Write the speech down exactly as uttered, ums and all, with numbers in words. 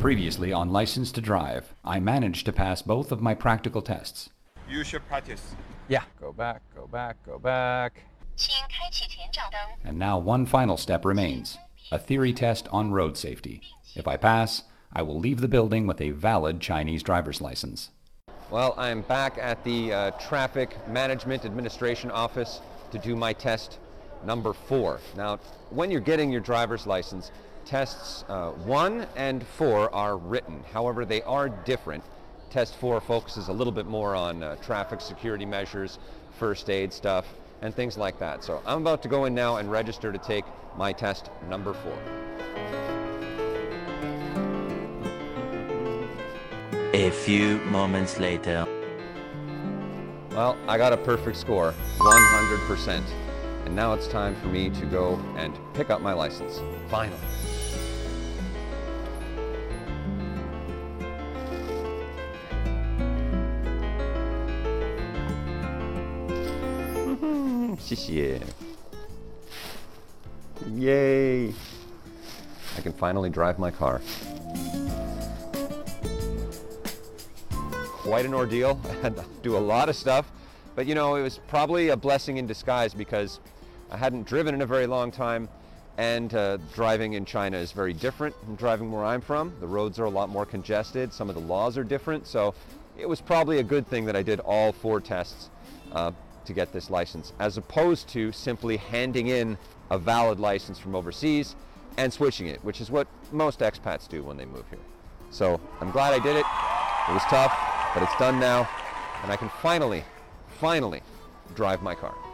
Previously on Licensed to Drive, I managed to pass both of my practical tests. You should practice. Yeah. Go back, go back, go back. And now one final step remains, a theory test on road safety. If I pass, I will leave the building with a valid Chinese driver's license. Well, I'm back at the uh, Traffic Management Administration office to do my test number four. Now, when you're getting your driver's license, tests uh, one and four are written. However, they are different. Test four focuses a little bit more on uh, traffic security measures, first aid stuff, and things like that. So I'm about to go in now and register to take my test number four. A few moments later. Well, I got a perfect score, one hundred percent. And now it's time for me to go and pick up my license, finally. Yay! I can finally drive my car. Quite an ordeal. I had to do a lot of stuff, but you know, it was probably a blessing in disguise because I hadn't driven in a very long time, and uh, driving in China is very different from driving where I'm from. The roads are a lot more congested, some of the laws are different, so it was probably a good thing that I did all four tests uh, to get this license, as opposed to simply handing in a valid license from overseas and switching it, which is what most expats do when they move here. So I'm glad I did it. It was tough, but it's done now, and I can finally, finally drive my car.